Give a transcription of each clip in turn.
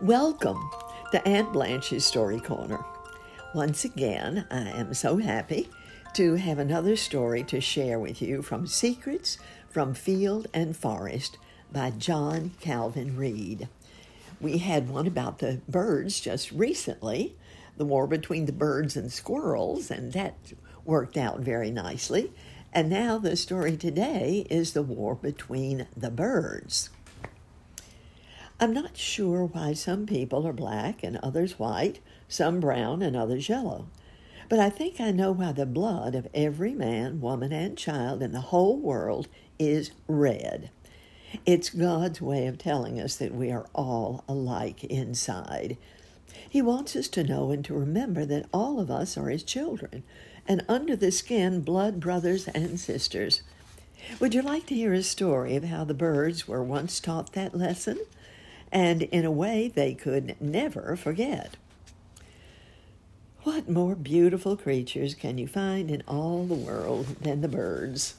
Welcome to Aunt Blanche's Story Corner. Once again, I am so happy to have another story to share with you from Secrets from Field and Forest by John Calvin Reed. We had one about the birds just recently, the war between the birds and squirrels, and that worked out very nicely. And now the story today is the war between the birds. I'm not sure why some people are black and others white, some brown and others yellow, but I think I know why the blood of every man, woman, and child in the whole world is red. It's God's way of telling us that we are all alike inside. He wants us to know and to remember that all of us are His children, and under the skin, blood brothers and sisters. Would you like to hear a story of how the birds were once taught that lesson? And in a way they could never forget. What more beautiful creatures can you find in all the world than the birds?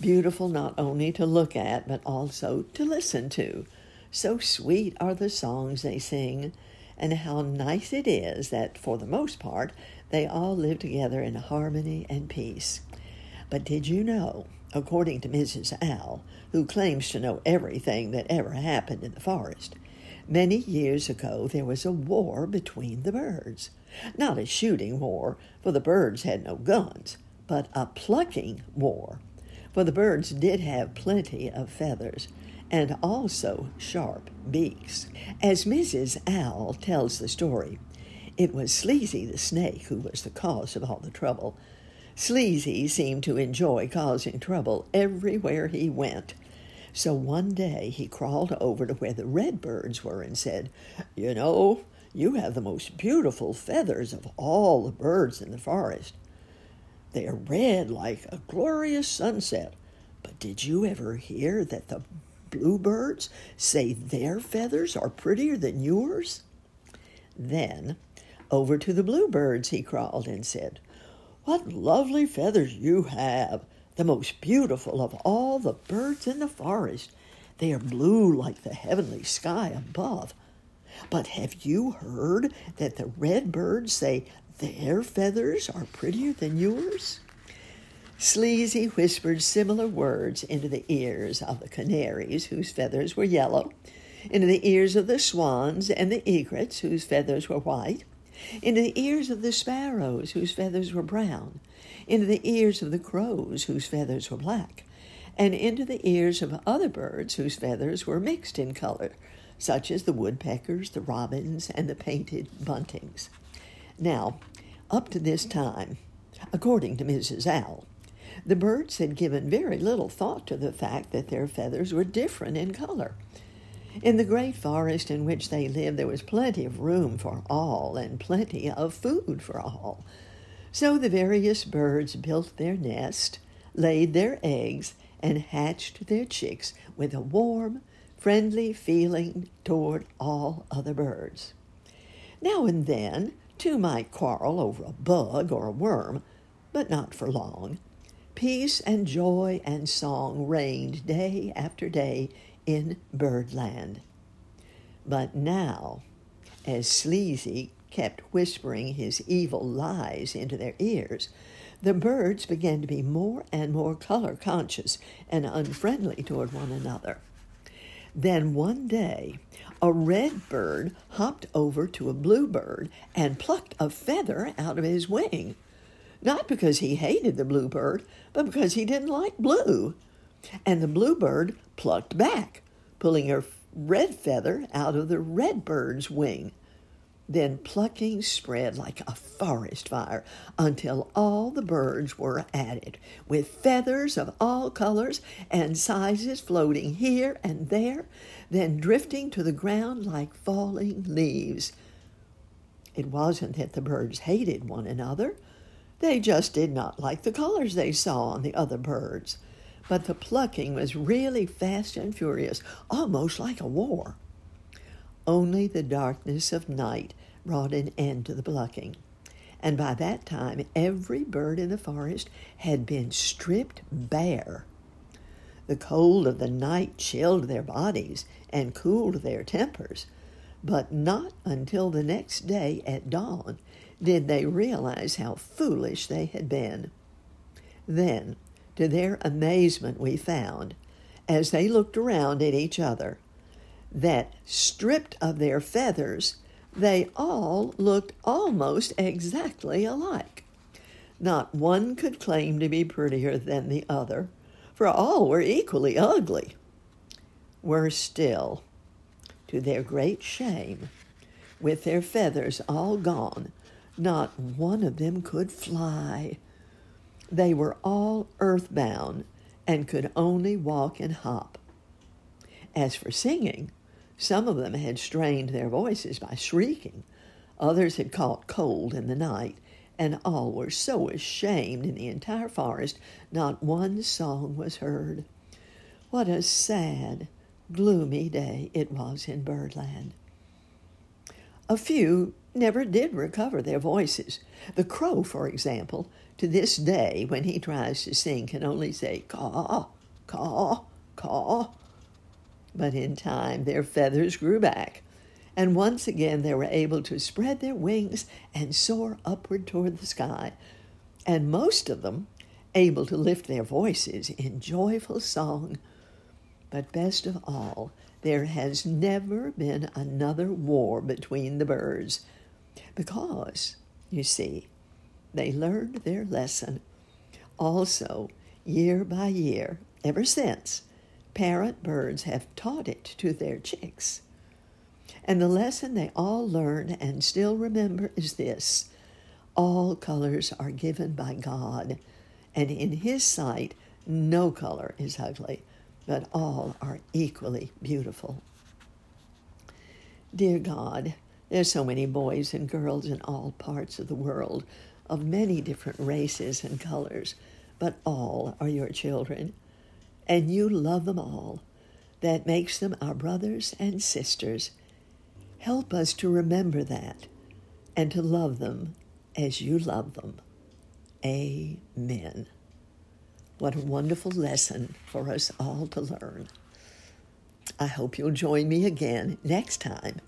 Beautiful not only to look at, but also to listen to. So sweet are the songs they sing, and how nice it is that, for the most part, they all live together in harmony and peace. But did you know, according to Mrs. Owl, who claims to know everything that ever happened in the forest, many years ago there was a war between the birds. Not a shooting war, for the birds had no guns, but a plucking war, for the birds did have plenty of feathers and also sharp beaks. As Mrs. Owl tells the story, it was Sleazy the snake who was the cause of all the trouble. Sleazy seemed to enjoy causing trouble everywhere he went. So one day he crawled over to where the redbirds were and said, "You know, you have the most beautiful feathers of all the birds in the forest. They are red like a glorious sunset. But did you ever hear that the bluebirds say their feathers are prettier than yours?" Then over to the bluebirds he crawled and said, "What lovely feathers you have, the most beautiful of all the birds in the forest. They are blue like the heavenly sky above. But have you heard that the red birds say their feathers are prettier than yours?" Sleazy whispered similar words into the ears of the canaries, whose feathers were yellow, into the ears of the swans and the egrets, whose feathers were white, into the ears of the sparrows, whose feathers were brown, into the ears of the crows, whose feathers were black, and into the ears of other birds whose feathers were mixed in color, such as the woodpeckers, the robins, and the painted buntings. Now, up to this time, according to Mrs. Owl, the birds had given very little thought to the fact that their feathers were different in color. In the great forest in which they lived, there was plenty of room for all and plenty of food for all. So the various birds built their nest, laid their eggs, and hatched their chicks with a warm, friendly feeling toward all other birds. Now and then, two might quarrel over a bug or a worm, but not for long. Peace and joy and song reigned day after day in Birdland. But now, as Sleazy kept whispering his evil lies into their ears, the birds began to be more and more color-conscious and unfriendly toward one another. Then one day, a red bird hopped over to a blue bird and plucked a feather out of his wing, not because he hated the blue bird, but because he didn't like blue. And the bluebird plucked back, pulling her red feather out of the red bird's wing. Then plucking spread like a forest fire until all the birds were at it, with feathers of all colors and sizes floating here and there, then drifting to the ground like falling leaves. It wasn't that the birds hated one another. They just did not like the colors they saw on the other birds. But the plucking was really fast and furious, almost like a war. Only the darkness of night brought an end to the plucking, and by that time every bird in the forest had been stripped bare. The cold of the night chilled their bodies and cooled their tempers. but not until the next day at dawn did they realize how foolish they had been. Then, to their amazement, we found, as they looked around at each other, that, stripped of their feathers, they all looked almost exactly alike. Not one could claim to be prettier than the other, for all were equally ugly. Worse still, to their great shame, with their feathers all gone, not one of them could fly. They were all earthbound and could only walk and hop. As for singing, some of them had strained their voices by shrieking. Others had caught cold in the night, and all were so ashamed in the entire forest, not one song was heard. What a sad, gloomy day it was in Birdland. A few never did recover their voices. The crow, for example, to this day, when he tries to sing, can only say, caw, caw, caw. But in time, their feathers grew back, and once again they were able to spread their wings and soar upward toward the sky, and most of them able to lift their voices in joyful song. But best of all, there has never been another war between the birds, because, you see, they learned their lesson. Also, year by year, ever since, parent birds have taught it to their chicks. And the lesson they all learn and still remember is this: all colors are given by God, and in His sight, no color is ugly, but all are equally beautiful. Dear God, there's so many boys and girls in all parts of the world, of many different races and colors, but all are your children, and you love them all. That makes them our brothers and sisters. Help us to remember that and to love them as you love them. Amen. What a wonderful lesson for us all to learn. I hope you'll join me again next time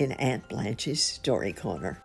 in Aunt Blanche's Story Corner.